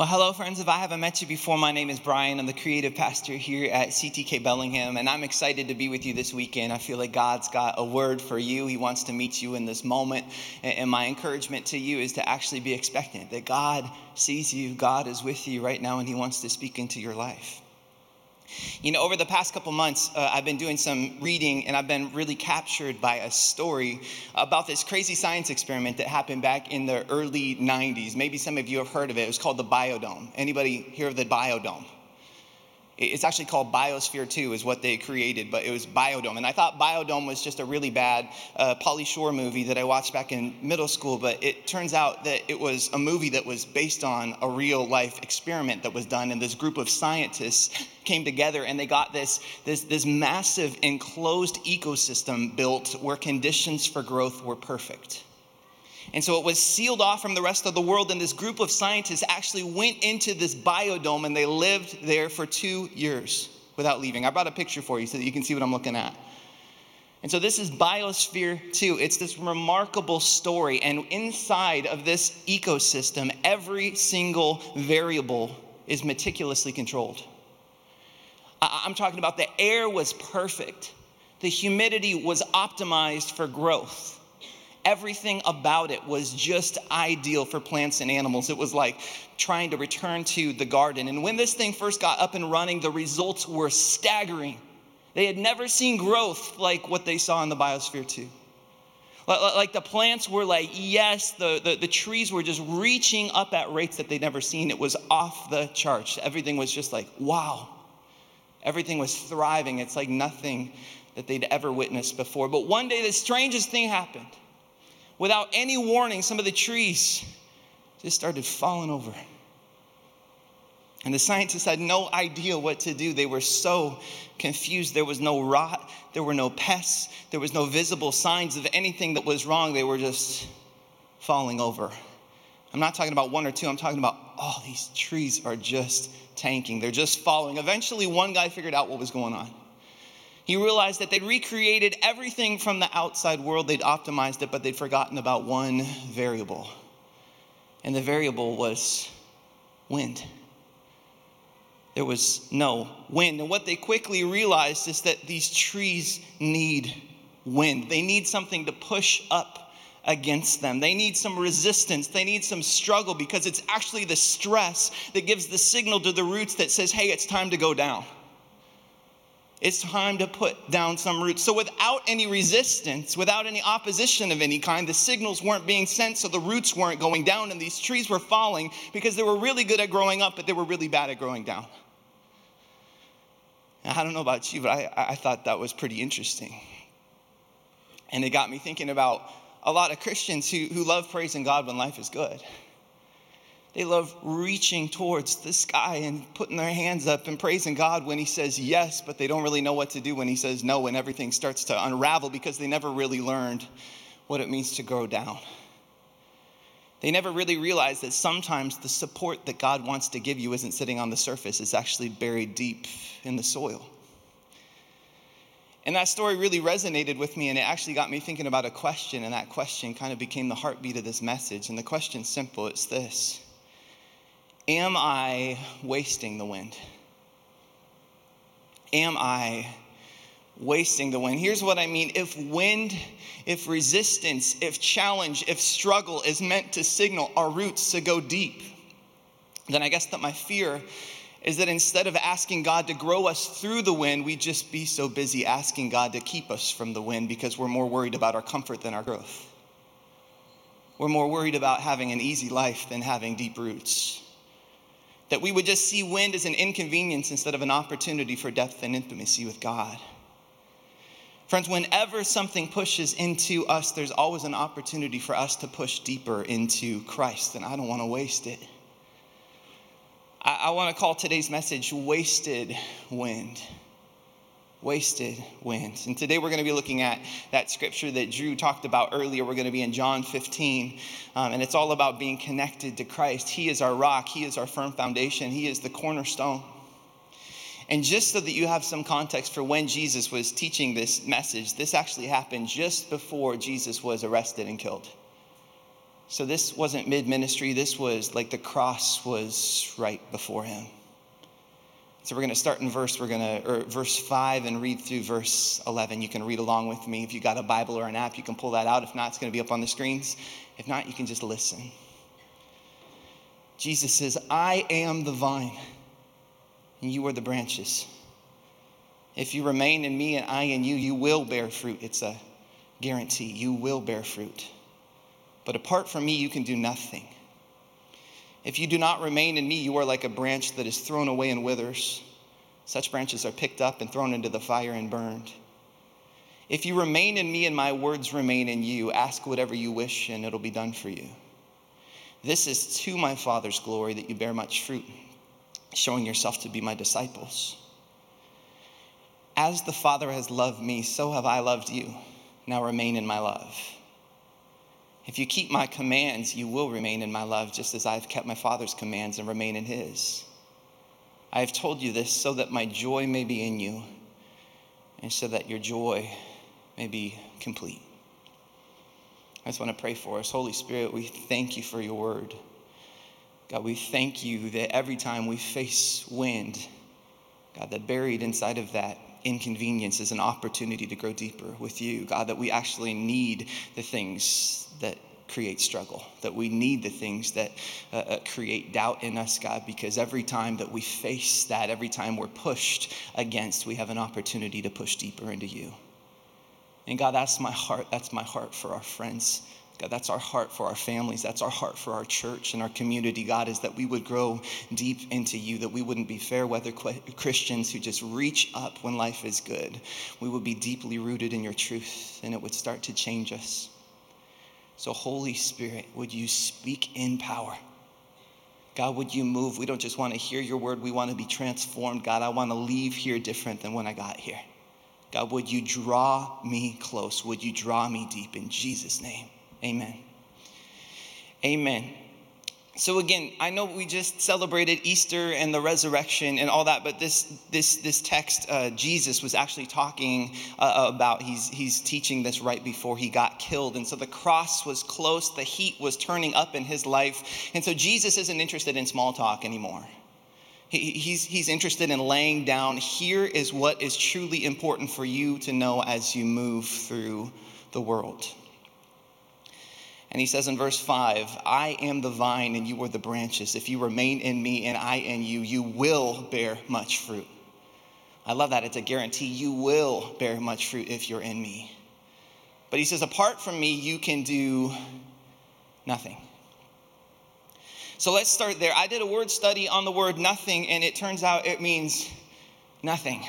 Well, hello, friends. If I haven't met you before, my name is Brian. I'm the creative pastor here at CTK Bellingham, and I'm excited to be with you this weekend. I feel like God's got a word for you. He wants to meet you in this moment, and my encouragement to you is to actually be expectant, that God sees you, God is with you right now, and He wants to speak into your life. You know, over the past couple months, I've been doing some reading, and I've been really captured by a story about this crazy science experiment that happened back in the early 90s. Maybe some of you have heard of it. It was called the Biodome. Anybody hear of the Biodome? It's actually called Biosphere 2 is what they created, but it was Biodome. And I thought Biodome was just a really bad Pauly Shore movie that I watched back in middle school, but it turns out that it was a movie that was based on a real-life experiment that was done, and this group of scientists came together, and they got this massive enclosed ecosystem built where conditions for growth were perfect. And so it was sealed off from the rest of the world, and this group of scientists actually went into this biodome, and they lived there for 2 years without leaving. I brought a picture for you so that you can see what I'm looking at. And so this is Biosphere 2. It's this remarkable story, and inside of this ecosystem, every single variable is meticulously controlled. I'm talking about the air was perfect. The humidity was optimized for growth. Everything about it was just ideal for plants and animals. It was like trying to return to the garden. And when this thing first got up and running, the results were staggering. They had never seen growth like what they saw in the Biosphere 2. Like the plants were like, yes, the trees were just reaching up at rates that they'd never seen. It was off the charts. Everything was just like, wow. Everything was thriving. It's like nothing that they'd ever witnessed before. But one day, the strangest thing happened. Without any warning, some of the trees just started falling over. And the scientists had no idea what to do. They were so confused. There was no rot. There were no pests. There was no visible signs of anything that was wrong. They were just falling over. I'm not talking about one or two. I'm talking about, oh, these trees are just tanking. They're just falling. Eventually, one guy figured out what was going on. He realized that they'd recreated everything from the outside world. They'd optimized it, but they'd forgotten about one variable. And the variable was wind. There was no wind. And what they quickly realized is that these trees need wind. They need something to push up against them. They need some resistance. They need some struggle, because it's actually the stress that gives the signal to the roots that says, hey, it's time to go down. It's time to put down some roots. So without any resistance, without any opposition of any kind, the signals weren't being sent, so the roots weren't going down, and these trees were falling because they were really good at growing up, but they were really bad at growing down. Now, I don't know about you, but I thought that was pretty interesting. And it got me thinking about a lot of Christians who love praising God when life is good. They love reaching towards the sky and putting their hands up and praising God when He says yes, but they don't really know what to do when He says no, and everything starts to unravel because they never really learned what it means to grow down. They never really realized that sometimes the support that God wants to give you isn't sitting on the surface. It's actually buried deep in the soil. And that story really resonated with me, and it actually got me thinking about a question, and that question kind of became the heartbeat of this message. And the question's simple. It's this. Am I wasting the wind? Am I wasting the wind? Here's what I mean. If wind, if resistance, if challenge, if struggle is meant to signal our roots to go deep, then I guess that my fear is that instead of asking God to grow us through the wind, we'd just be so busy asking God to keep us from the wind because we're more worried about our comfort than our growth. We're more worried about having an easy life than having deep roots. That we would just see wind as an inconvenience instead of an opportunity for depth and intimacy with God. Friends, whenever something pushes into us, there's always an opportunity for us to push deeper into Christ, and I don't want to waste it. I want to call today's message Wasted Wind. Wasted wind. And today we're going to be looking at that scripture that Drew talked about earlier. We're going to be in John 15, and it's all about being connected to Christ. He is our rock. He is our firm foundation. He is the cornerstone. And just so that you have some context for when Jesus was teaching this message, this actually happened just before Jesus was arrested and killed. So this wasn't mid-ministry. This was like the cross was right before him. So we're going to start in verse 5 and read through verse 11. You can read along with me. If you got a Bible or an app, you can pull that out. If not, it's going to be up on the screens. If not, you can just listen. Jesus says, "I am the vine, and you are the branches. If you remain in me and I in you, you will bear fruit." It's a guarantee. You will bear fruit. "But apart from me, you can do nothing. If you do not remain in me, you are like a branch that is thrown away and withers. Such branches are picked up and thrown into the fire and burned. If you remain in me and my words remain in you, ask whatever you wish and it'll be done for you. This is to my Father's glory that you bear much fruit, showing yourself to be my disciples. As the Father has loved me, so have I loved you. Now remain in my love. If you keep my commands, you will remain in my love, just as I have kept my Father's commands and remain in his. I have told you this so that my joy may be in you and so that your joy may be complete." I just want to pray for us. Holy Spirit, we thank you for your word. God, we thank you that every time we face wind, God, that buried inside of that inconvenience is an opportunity to grow deeper with you. God, that we actually need the things that create struggle, that we need the things that create doubt in us, God, because every time that we face that, every time we're pushed against, we have an opportunity to push deeper into you. And God, that's my heart. That's my heart for our friends. God, that's our heart for our families. That's our heart for our church and our community, God, is that we would grow deep into you, that we wouldn't be fair weather Christians who just reach up when life is good. We would be deeply rooted in your truth, and it would start to change us. So Holy Spirit, would you speak in power? God, would you move? We don't just want to hear your word. We want to be transformed. God, I want to leave here different than when I got here. God, would you draw me close? Would you draw me deep in Jesus' name? Amen. Amen. So again, I know we just celebrated Easter and the resurrection and all that, but this text, Jesus was actually talking about. He's teaching this right before he got killed, and so the cross was close. The heat was turning up in his life, and so Jesus isn't interested in small talk anymore. He's interested in laying down, here is what is truly important for you to know as you move through the world. And he says in verse 5, "I am the vine and you are the branches. If you remain in me and I in you, you will bear much fruit." I love that. It's a guarantee. You will bear much fruit if you're in me. But he says, apart from me, you can do nothing. So let's start there. I did a word study on the word nothing, and it turns out it means nothing.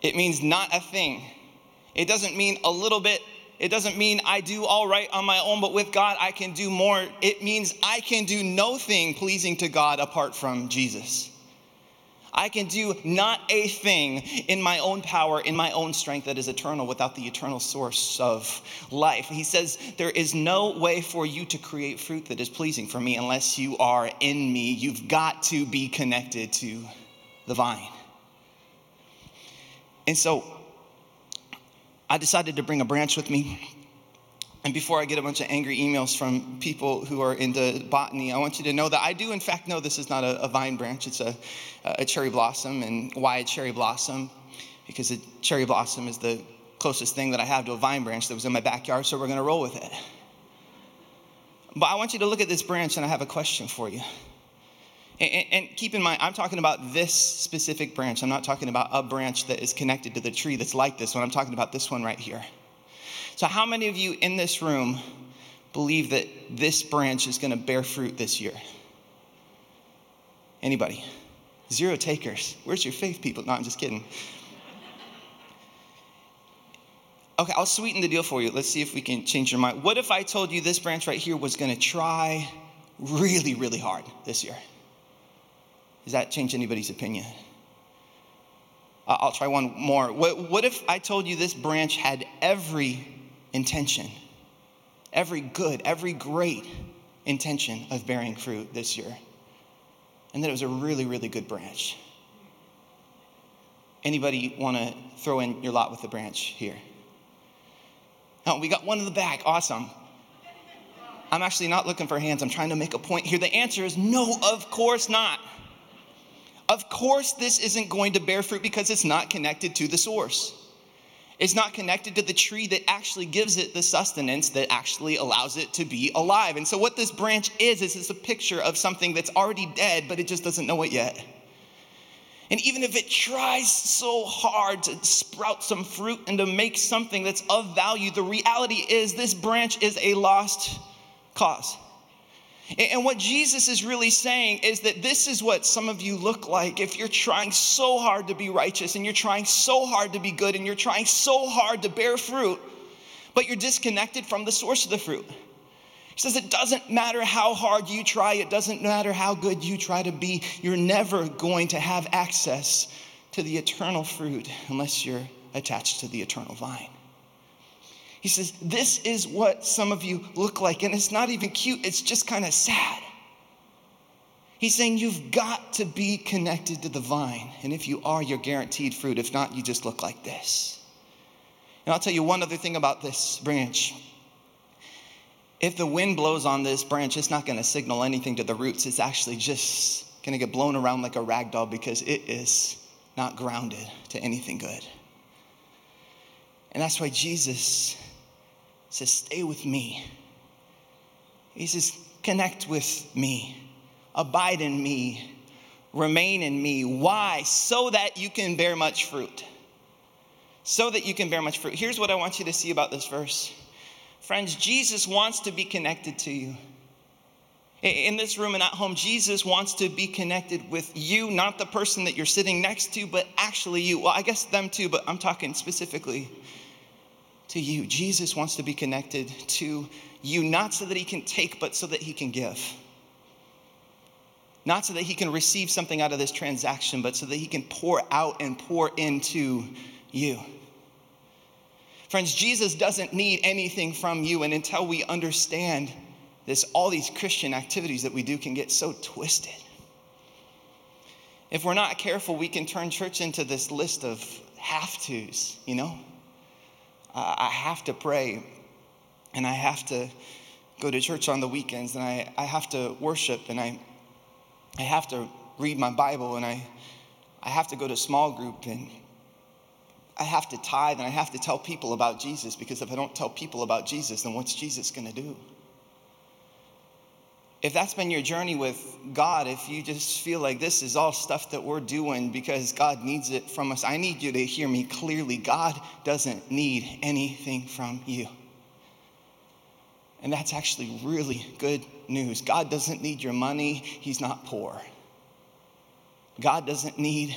It means not a thing. It doesn't mean a little bit. It doesn't mean I do all right on my own, but with God, I can do more. It means I can do no thing pleasing to God apart from Jesus. I can do not a thing in my own power, in my own strength that is eternal without the eternal source of life. He says, there is no way for you to create fruit that is pleasing for me unless you are in me. You've got to be connected to the vine. And so I decided to bring a branch with me. And before I get a bunch of angry emails from people who are into botany, I want you to know that I do, in fact, know this is not a vine branch. It's a cherry blossom. And why a cherry blossom? Because a cherry blossom is the closest thing that I have to a vine branch that was in my backyard, so we're going to roll with it. But I want you to look at this branch, and I have a question for you. And keep in mind, I'm talking about this specific branch. I'm not talking about a branch that is connected to the tree that's like this one. I'm talking about this one right here. So how many of you in this room believe that this branch is going to bear fruit this year? Anybody? Zero takers. Where's your faith, people? No, I'm just kidding. Okay, I'll sweeten the deal for you. Let's see if we can change your mind. What if I told you this branch right here was going to try really, really hard this year? Does that change anybody's opinion? I'll try one more. What if I told you this branch had every intention, every good, every great intention of bearing fruit this year, and that it was a really, really good branch? Anybody want to throw in your lot with the branch here? Oh, we got one in the back. Awesome. I'm actually not looking for hands. I'm trying to make a point here. The answer is no, of course not. Of course this isn't going to bear fruit because it's not connected to the source. It's not connected to the tree that actually gives it the sustenance that actually allows it to be alive. And so what this branch is it's a picture of something that's already dead, but it just doesn't know it yet. And even if it tries so hard to sprout some fruit and to make something that's of value, the reality is this branch is a lost cause. And what Jesus is really saying is that this is what some of you look like if you're trying so hard to be righteous and you're trying so hard to be good and you're trying so hard to bear fruit, but you're disconnected from the source of the fruit. He says it doesn't matter how hard you try, it doesn't matter how good you try to be, you're never going to have access to the eternal fruit unless you're attached to the eternal vine. He says, this is what some of you look like. And it's not even cute. It's just kind of sad. He's saying you've got to be connected to the vine. And if you are, you're guaranteed fruit. If not, you just look like this. And I'll tell you one other thing about this branch. If the wind blows on this branch, it's not going to signal anything to the roots. It's actually just going to get blown around like a rag doll because it is not grounded to anything good. And that's why Jesus says, stay with me. He says, connect with me, abide in me, remain in me. Why? So that you can bear much fruit. So that you can bear much fruit. Here's what I want you to see about this verse. Friends, Jesus wants to be connected to you. In this room and at home, Jesus wants to be connected with you, not the person that you're sitting next to, but actually you. Well, I guess them too, but I'm talking specifically to you. Jesus wants to be connected to you, not so that he can take, but so that he can give. Not so that he can receive something out of this transaction, but so that he can pour out and pour into you. Friends, Jesus doesn't need anything from you, and until we understand this, all these Christian activities that we do can get so twisted. If we're not careful, we can turn church into this list of have-tos, you know? I have to pray, and I have to go to church on the weekends, and I have to worship, and I have to read my Bible, and I have to go to small group, and I have to tithe, and I have to tell people about Jesus, because if I don't tell people about Jesus, then what's Jesus going to do? If that's been your journey with God, if you just feel like this is all stuff that we're doing because God needs it from us, I need you to hear me clearly. God doesn't need anything from you. And that's actually really good news. God doesn't need your money. He's not poor. God doesn't need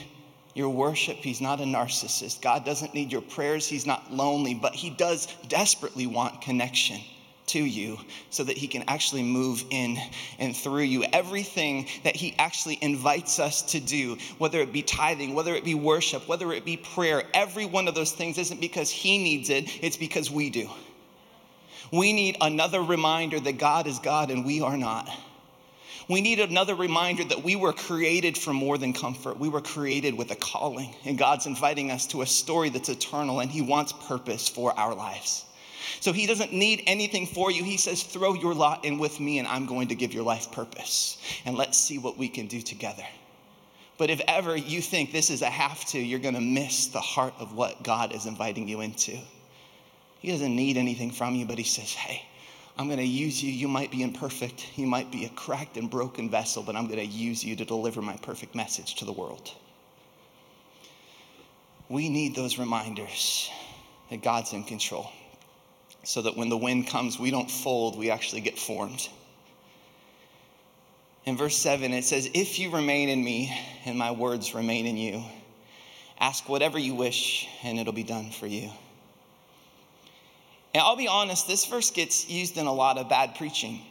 your worship. He's not a narcissist. God doesn't need your prayers. He's not lonely, but he does desperately want connection to you so that he can actually move in and through you. Everything that he actually invites us to do, whether it be tithing, whether it be worship, whether it be prayer, every one of those things isn't because he needs it, it's because we do. We need another reminder that God is God and we are not. We need another reminder that we were created for more than comfort. We were created with a calling, and God's inviting us to a story that's eternal, and he wants purpose for our lives. So he doesn't need anything for you. He says, throw your lot in with me and I'm going to give your life purpose. And let's see what we can do together. But if ever you think this is a have to, you're going to miss the heart of what God is inviting you into. He doesn't need anything from you, but he says, hey, I'm going to use you. You might be imperfect. You might be a cracked and broken vessel, but I'm going to use you to deliver my perfect message to the world. We need those reminders that God's in control, so that when the wind comes, we don't fold, we actually get formed. In verse 7, it says, if you remain in me and my words remain in you, ask whatever you wish and it'll be done for you. And I'll be honest, this verse gets used in a lot of bad preaching.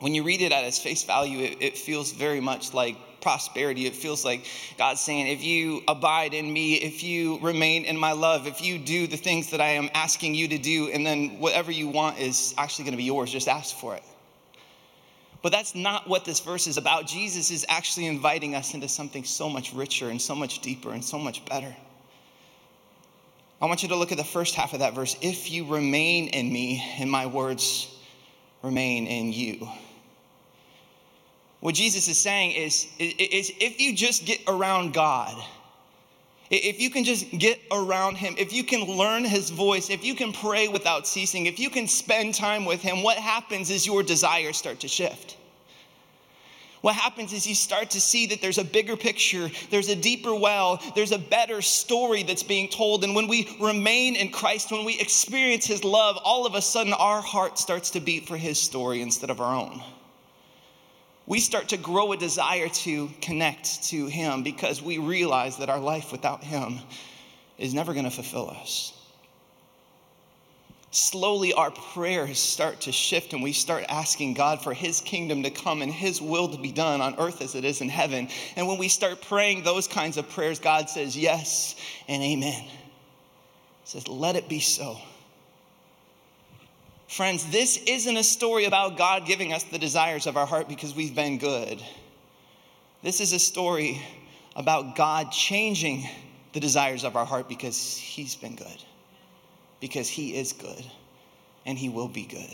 When you read it at its face value, it feels very much like prosperity. It feels like God's saying, if you abide in me, if you remain in my love, if you do the things that I am asking you to do, and then whatever you want is actually going to be yours, just ask for it. But that's not what this verse is about. Jesus is actually inviting us into something so much richer and so much deeper and so much better. I want you to look at the first half of that verse. If you remain in me and my words remain in you. What Jesus is saying is if you just get around God, if you can just get around him, if you can learn his voice, if you can pray without ceasing, if you can spend time with him, what happens is your desires start to shift. What happens is you start to see that there's a bigger picture, there's a deeper well, there's a better story that's being told. And when we remain in Christ, when we experience his love, all of a sudden our heart starts to beat for his story instead of our own. We start to grow a desire to connect to him because we realize that our life without him is never going to fulfill us. Slowly our prayers start to shift and we start asking God for his kingdom to come and his will to be done on earth as it is in heaven. And when we start praying those kinds of prayers, God says yes and amen. He says, let it be so. Friends, this isn't a story about God giving us the desires of our heart because we've been good. This is a story about God changing the desires of our heart because he's been good. Because he is good, and he will be good.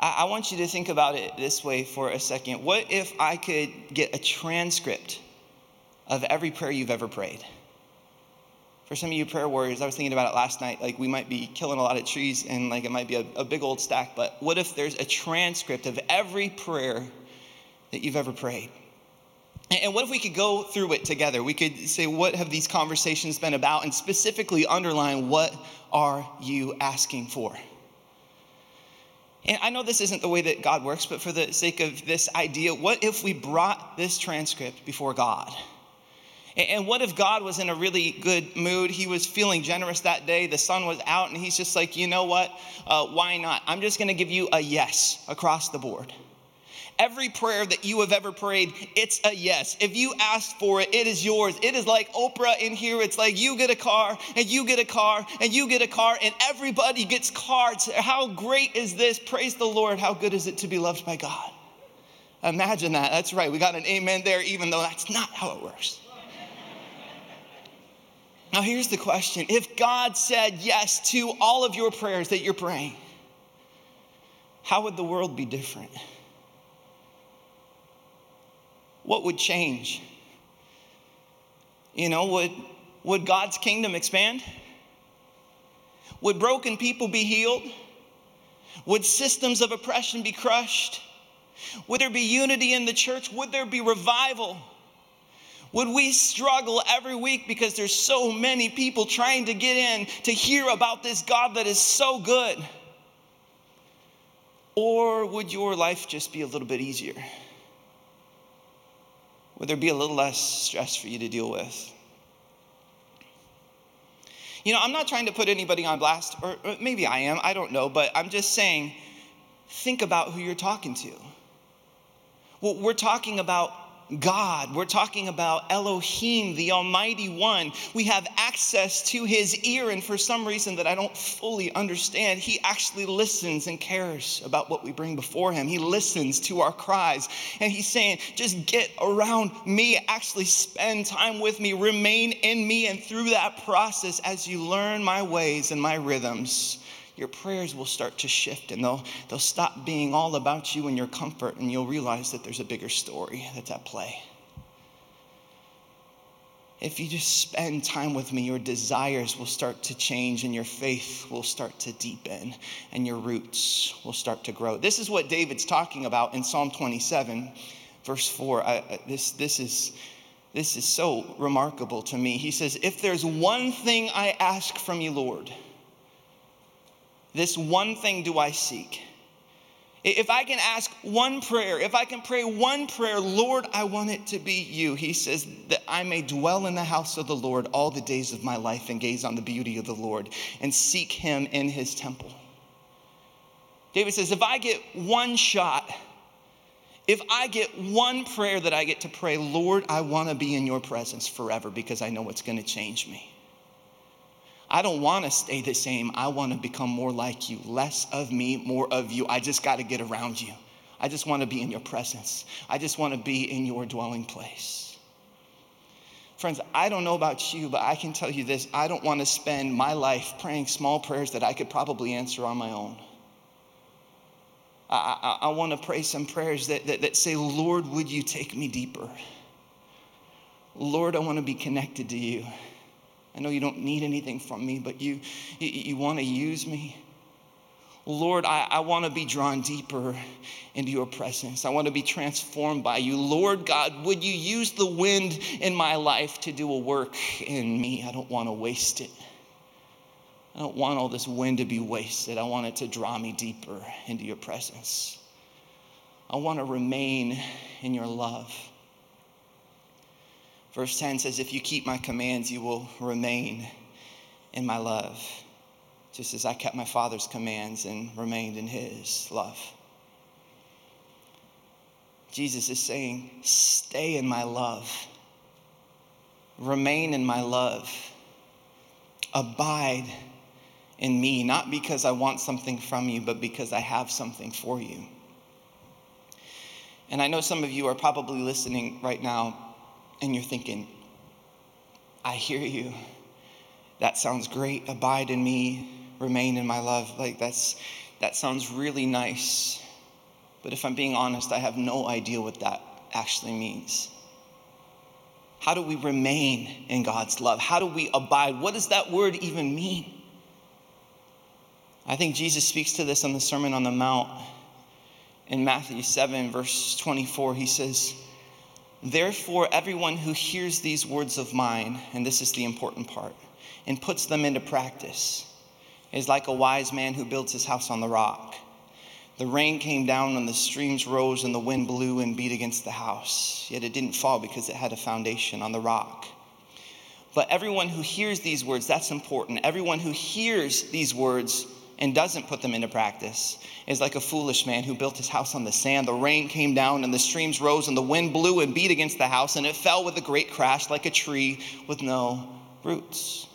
I want you to think about it this way for a second. What if I could get a transcript of every prayer you've ever prayed? For some of you prayer warriors, I was thinking about it last night. Like, we might be killing a lot of trees, and like it might be a big old stack. But what if there's a transcript of every prayer that you've ever prayed? And what if we could go through it together? We could say, what have these conversations been about? And specifically underline, what are you asking for? And I know this isn't the way that God works, but for the sake of this idea, what if we brought this transcript before God? And what if God was in a really good mood? He was feeling generous that day. The sun was out, and he's just like, you know what? Why not? I'm just going to give you a yes across the board. Every prayer that you have ever prayed, it's a yes. If you asked for it, it is yours. It is like Oprah in here. It's like you get a car, and you get a car, and you get a car, and everybody gets cards. How great is this? Praise the Lord. How good is it to be loved by God? Imagine that. That's right. We got an amen there, even though that's not how it works. Now, here's the question. If God said yes to all of your prayers that you're praying, how would the world be different? What would change? You know, would God's kingdom expand? Would broken people be healed? Would systems of oppression be crushed? Would there be unity in the church? Would there be revival? Would we struggle every week because there's so many people trying to get in to hear about this God that is so good? Or would your life just be a little bit easier? Would there be a little less stress for you to deal with? You know, I'm not trying to put anybody on blast, or maybe I am, I don't know, but I'm just saying, think about who you're talking to. Well, we're talking about God. We're talking about Elohim, the Almighty One. We have access to his ear, and for some reason that I don't fully understand, he actually listens and cares about what we bring before him. He listens to our cries, and he's saying, just get around me, actually spend time with me, remain in me, and through that process, as you learn my ways and my rhythms, your prayers will start to shift, and they'll stop being all about you and your comfort, and you'll realize that there's a bigger story that's at play. If you just spend time with me, your desires will start to change, and your faith will start to deepen, and your roots will start to grow. This is what David's talking about in Psalm 27, verse 4. This is so remarkable to me. He says, if there's one thing I ask from you, Lord, this one thing do I seek. If I can ask one prayer, if I can pray one prayer, Lord, I want it to be you. He says that I may dwell in the house of the Lord all the days of my life and gaze on the beauty of the Lord and seek him in his temple. David says, if I get one shot, if I get one prayer that I get to pray, Lord, I want to be in your presence forever because I know it's going to change me. I don't want to stay the same. I want to become more like you. Less of me, more of you. I just got to get around you. I just want to be in your presence. I just want to be in your dwelling place. Friends, I don't know about you, but I can tell you this. I don't want to spend my life praying small prayers that I could probably answer on my own. I want to pray some prayers that say, Lord, would you take me deeper? Lord, I want to be connected to you. I know you don't need anything from me, but you want to use me. Lord, I want to be drawn deeper into your presence. I want to be transformed by you. Lord God, would you use the wind in my life to do a work in me? I don't want to waste it. I don't want all this wind to be wasted. I want it to draw me deeper into your presence. I want to remain in your love. Verse 10 says, if you keep my commands, you will remain in my love, just as I kept my Father's commands and remained in his love. Jesus is saying, stay in my love. Remain in my love. Abide in me, not because I want something from you, but because I have something for you. And I know some of you are probably listening right now, and you're thinking, I hear you. That sounds great. Abide in me. Remain in my love. Like that sounds really nice. But if I'm being honest, I have no idea what that actually means. How do we remain in God's love? How do we abide? What does that word even mean? I think Jesus speaks to this on the Sermon on the Mount. In Matthew 7, verse 24, he says, therefore, everyone who hears these words of mine, and this is the important part, and puts them into practice, is like a wise man who builds his house on the rock. The rain came down and the streams rose and the wind blew and beat against the house. Yet it didn't fall because it had a foundation on the rock. But everyone who hears these words, that's important. Everyone who hears these words and doesn't put them into practice is like a foolish man who built his house on the sand. The rain came down and the streams rose and the wind blew and beat against the house, and it fell with a great crash, like a tree with no roots.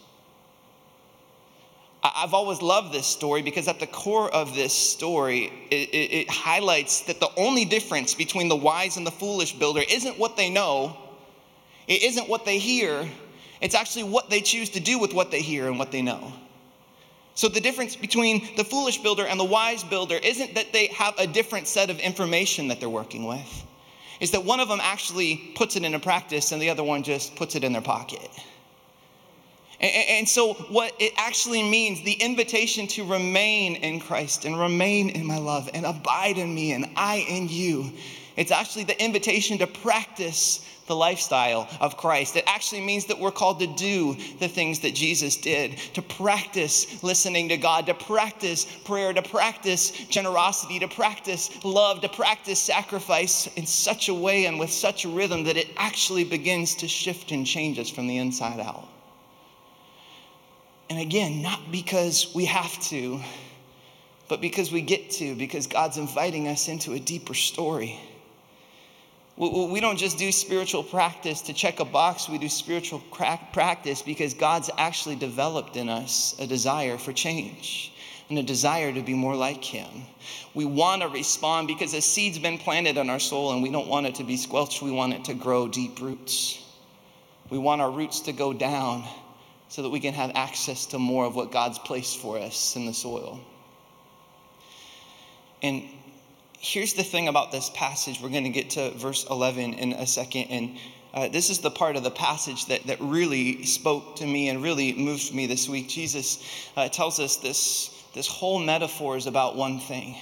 I've always loved this story because at the core of this story, it highlights that the only difference between the wise and the foolish builder isn't what they know, it isn't what they hear, it's actually what they choose to do with what they hear and what they know. So the difference between the foolish builder and the wise builder isn't that they have a different set of information that they're working with. It's that one of them actually puts it into practice and the other one just puts it in their pocket. And so what it actually means, the invitation to remain in Christ and remain in my love and abide in me and I in you, it's actually the invitation to practice the lifestyle of Christ. It actually means that we're called to do the things that Jesus did, to practice listening to God, to practice prayer, to practice generosity, to practice love, to practice sacrifice in such a way and with such a rhythm that it actually begins to shift and change us from the inside out. And again, not because we have to, but because we get to, because God's inviting us into a deeper story. We don't just do spiritual practice to check a box. We do spiritual practice because God's actually developed in us a desire for change and a desire to be more like him. We want to respond because a seed's been planted in our soul and we don't want it to be squelched. We want it to grow deep roots. We want our roots to go down so that we can have access to more of what God's placed for us in the soil. And here's the thing about this passage. We're going to get to verse 11 in a second. And this is the part of the passage that really spoke to me and really moved me this week. Jesus tells us this whole metaphor is about one thing.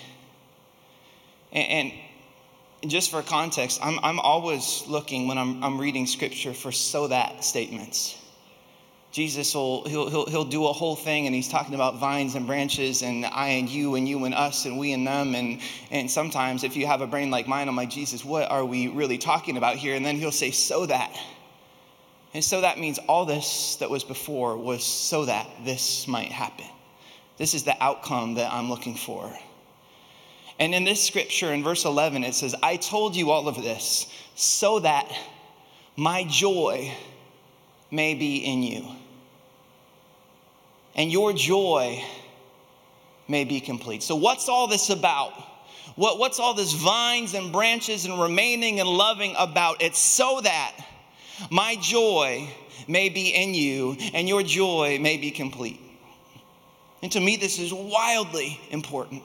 And just for context, I'm always looking when I'm reading scripture for "so that" statements. Jesus he'll do a whole thing, and he's talking about vines and branches and I and you and us and we and them. And sometimes if you have a brain like mine, I'm like, Jesus, what are we really talking about here? And then he'll say, so that. And so that means all this that was before was so that this might happen. This is the outcome that I'm looking for. And in this scripture, in verse 11, it says, I told you all of this so that my joy may be in you, and your joy may be complete. So what's all this about? What's all this vines and branches and remaining and loving about? It's so that my joy may be in you and your joy may be complete. And to me, this is wildly important.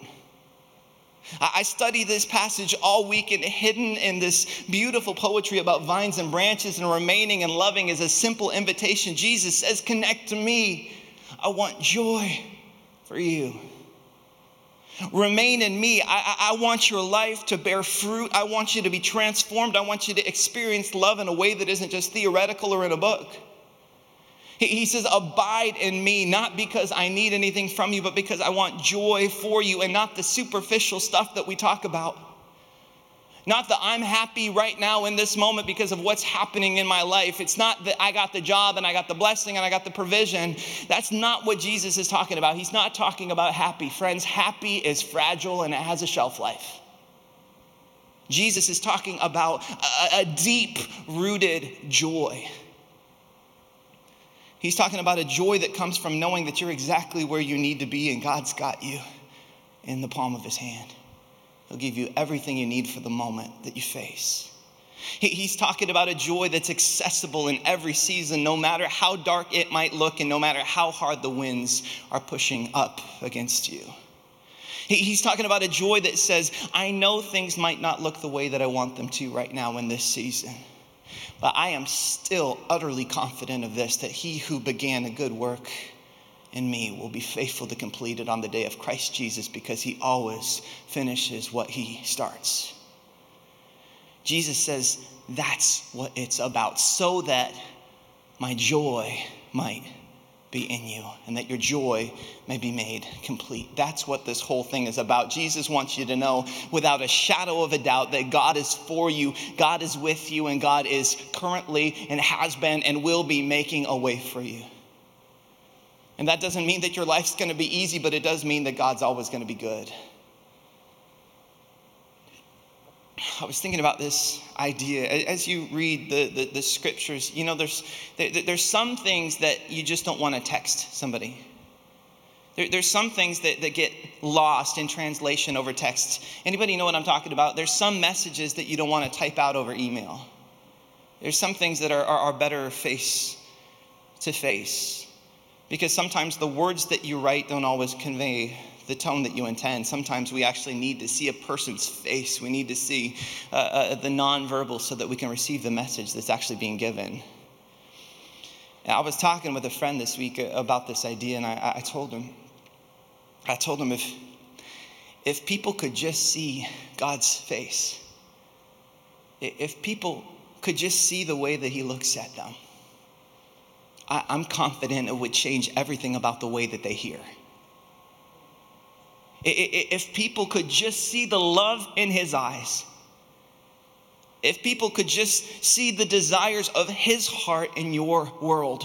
I studied this passage all week, and hidden in this beautiful poetry about vines and branches and remaining and loving is a simple invitation. Jesus says, connect to me. I want joy for you. Remain in me. I want your life to bear fruit. I want you to be transformed. I want you to experience love in a way that isn't just theoretical or in a book. He says, abide in me, not because I need anything from you, but because I want joy for you, and not the superficial stuff that we talk about. Not that I'm happy right now in this moment because of what's happening in my life. It's not that I got the job and I got the blessing and I got the provision. That's not what Jesus is talking about. He's not talking about happy. Friends, happy is fragile and it has a shelf life. Jesus is talking about a deep-rooted joy. He's talking about a joy that comes from knowing that you're exactly where you need to be, and God's got you in the palm of his hand. He'll give you everything you need for the moment that you face. He's talking about a joy that's accessible in every season, no matter how dark it might look and no matter how hard the winds are pushing up against you. He's talking about a joy that says, I know things might not look the way that I want them to right now in this season. But I am still utterly confident of this, that he who began a good work in me will be faithful to complete it on the day of Christ Jesus, because he always finishes what he starts. Jesus says, that's what it's about, so that my joy might be in you and that your joy may be made complete. That's what this whole thing is about. Jesus wants you to know without a shadow of a doubt that God is for you, God is with you, and God is currently and has been and will be making a way for you. And that doesn't mean that your life's going to be easy, but it does mean that God's always going to be good. I was thinking about this idea. As you read the scriptures, you know, there's some things that you just don't want to text somebody. There's some things that get lost in translation over text. Anybody know what I'm talking about? There's some messages that you don't want to type out over email. There's some things that are better face to face, because sometimes the words that you write don't always convey the tone that you intend. Sometimes we actually need to see a person's face. We need to see the nonverbal so that we can receive the message that's actually being given. And I was talking with a friend this week about this idea, and I told him, if people could just see God's face, if people could just see the way that he looks at them, I'm confident it would change everything about the way that they hear. If people could just see the love in his eyes, if people could just see the desires of his heart in your world,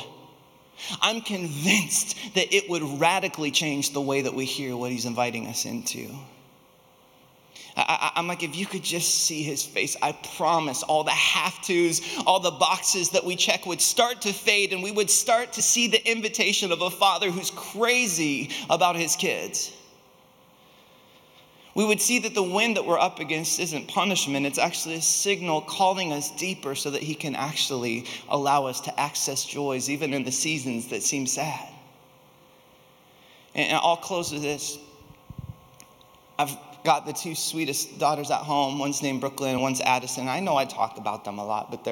I'm convinced that it would radically change the way that we hear what he's inviting us into. I'm like, if you could just see his face, I promise all the have-tos, all the boxes that we check would start to fade, and we would start to see the invitation of a father who's crazy about his kids. We would see that the wind that we're up against isn't punishment. It's actually a signal calling us deeper so that he can actually allow us to access joys, even in the seasons that seem sad. And I'll close with this. I've got the two sweetest daughters at home. One's named Brooklyn and one's Addison. I know I talk about them a lot, but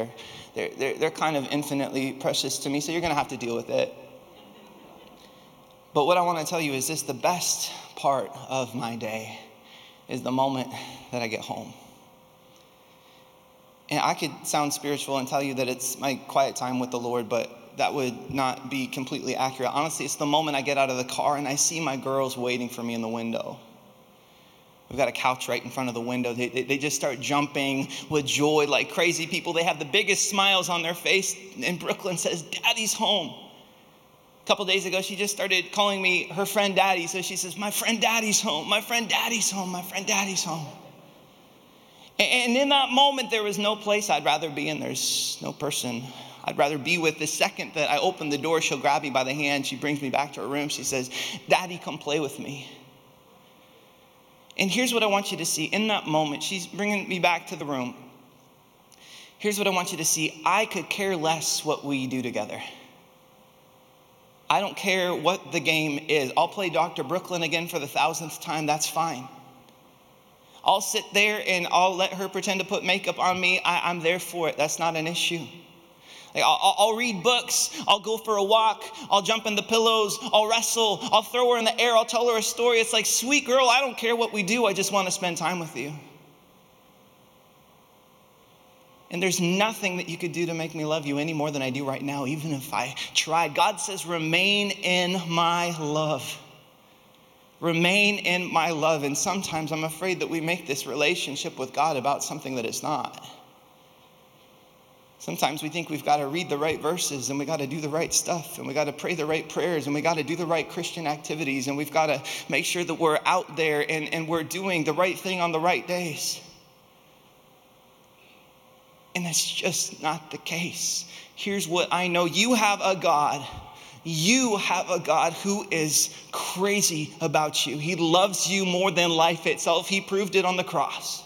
they're kind of infinitely precious to me, so you're going to have to deal with it. But what I want to tell you is this: the best part of my day is the moment that I get home. And I could sound spiritual and tell you that it's my quiet time with the Lord, but that would not be completely accurate. Honestly, it's the moment I get out of the car and I see my girls waiting for me in the window. We've got a couch right in front of the window. They just start jumping with joy like crazy people. They have the biggest smiles on their face. And Brooklyn says, Daddy's home. A couple days ago, she just started calling me her friend Daddy. So she says, my friend Daddy's home, my friend Daddy's home, my friend Daddy's home. And in that moment, there was no place I'd rather be, and there's no person I'd rather be with. The second that I open the door, she'll grab me by the hand. She brings me back to her room. She says, Daddy, come play with me. And here's what I want you to see. In that moment, she's bringing me back to the room. Here's what I want you to see. I could care less what we do together. I don't care what the game is. I'll play Dr. Brooklyn again for the 1000th time. That's fine. I'll sit there and I'll let her pretend to put makeup on me. I'm there for it. That's not an issue. Like, I'll read books. I'll go for a walk. I'll jump in the pillows. I'll wrestle. I'll throw her in the air. I'll tell her a story. It's like, sweet girl, I don't care what we do. I just want to spend time with you. And there's nothing that you could do to make me love you any more than I do right now, even if I tried. God says, remain in my love. Remain in my love. And sometimes I'm afraid that we make this relationship with God about something that it's not. Sometimes we think we've got to read the right verses, and we got to do the right stuff, and we got to pray the right prayers, and we got to do the right Christian activities, and we've got to make sure that we're out there and we're doing the right thing on the right days. And that's just not the case. Here's what I know. You have a God. You have a God who is crazy about you. He loves you more than life itself. He proved it on the cross.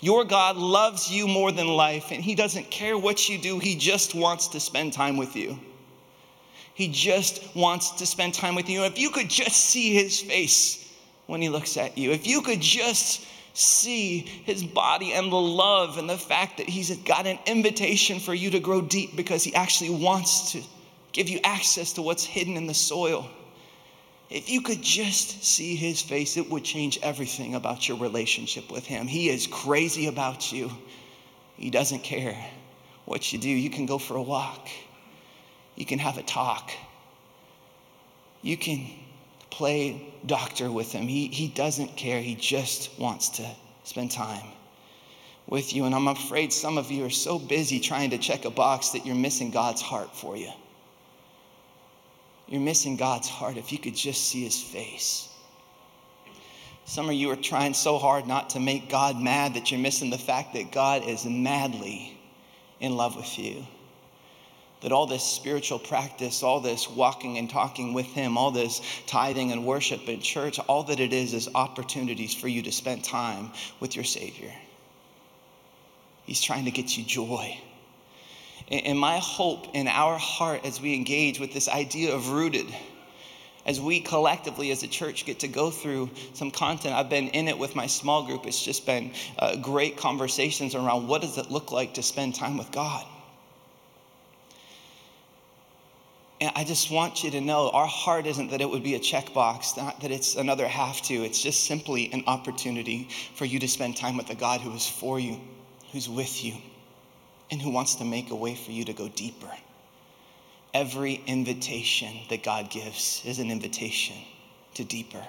Your God loves you more than life, and he doesn't care what you do. He just wants to spend time with you. He just wants to spend time with you. If you could just see his face when he looks at you, if you could just see his body and the love and the fact that he's got an invitation for you to grow deep because he actually wants to give you access to what's hidden in the soil. If you could just see his face, it would change everything about your relationship with him. He is crazy about you. He doesn't care what you do. You can go for a walk. You can have a talk. You can play doctor with him. He doesn't care. He just wants to spend time with you. And I'm afraid some of you are so busy trying to check a box that you're missing God's heart for you. You're missing God's heart if you could just see his face. Some of you are trying so hard not to make God mad that you're missing the fact that God is madly in love with you. That all this spiritual practice, all this walking and talking with him, all this tithing and worship in church, all that it is opportunities for you to spend time with your Savior. He's trying to get you joy. And my hope in our heart as we engage with this idea of rooted, as we collectively as a church get to go through some content. I've been in it with my small group. It's just been great conversations around what does it look like to spend time with God. And I just want you to know our heart isn't that it would be a checkbox, not that it's another have to. It's just simply an opportunity for you to spend time with a God who is for you, who's with you, and who wants to make a way for you to go deeper. Every invitation that God gives is an invitation to deeper.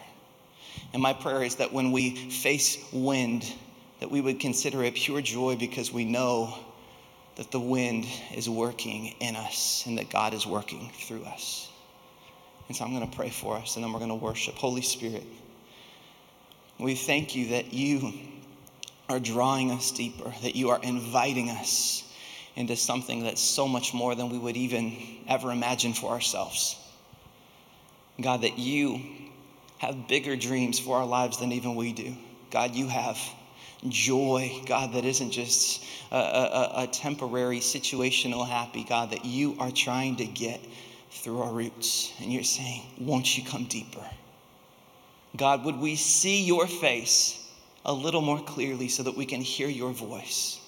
And my prayer is that when we face wind, that we would consider it pure joy because we know that the wind is working in us and that God is working through us. And so I'm going to pray for us, and then we're going to worship. Holy Spirit, we thank you that you are drawing us deeper, that you are inviting us into something that's so much more than we would even ever imagine for ourselves. God, that you have bigger dreams for our lives than even we do. God, you have joy, God, that isn't just a temporary situational happy, God, that you are trying to get through our roots. And you're saying, won't you come deeper? God, would we see your face a little more clearly so that we can hear your voice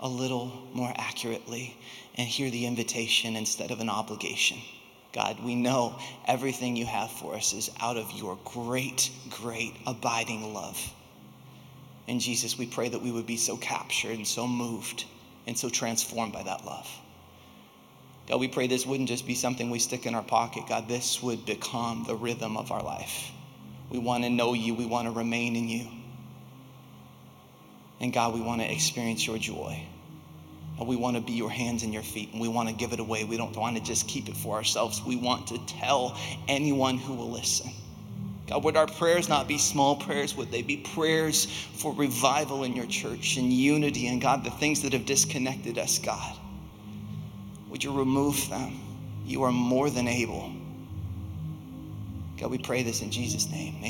a little more accurately and hear the invitation instead of an obligation. God, we know everything you have for us is out of your great, great abiding love. And Jesus, we pray that we would be so captured and so moved and so transformed by that love. God, we pray this wouldn't just be something we stick in our pocket. God, this would become the rhythm of our life. We want to know you. We want to remain in you. And God, we want to experience your joy. And we want to be your hands and your feet. And we want to give it away. We don't want to just keep it for ourselves. We want to tell anyone who will listen. God, would our prayers not be small prayers? Would they be prayers for revival in your church and unity? And God, the things that have disconnected us, God, would you remove them? You are more than able. God, we pray this in Jesus' name. Amen.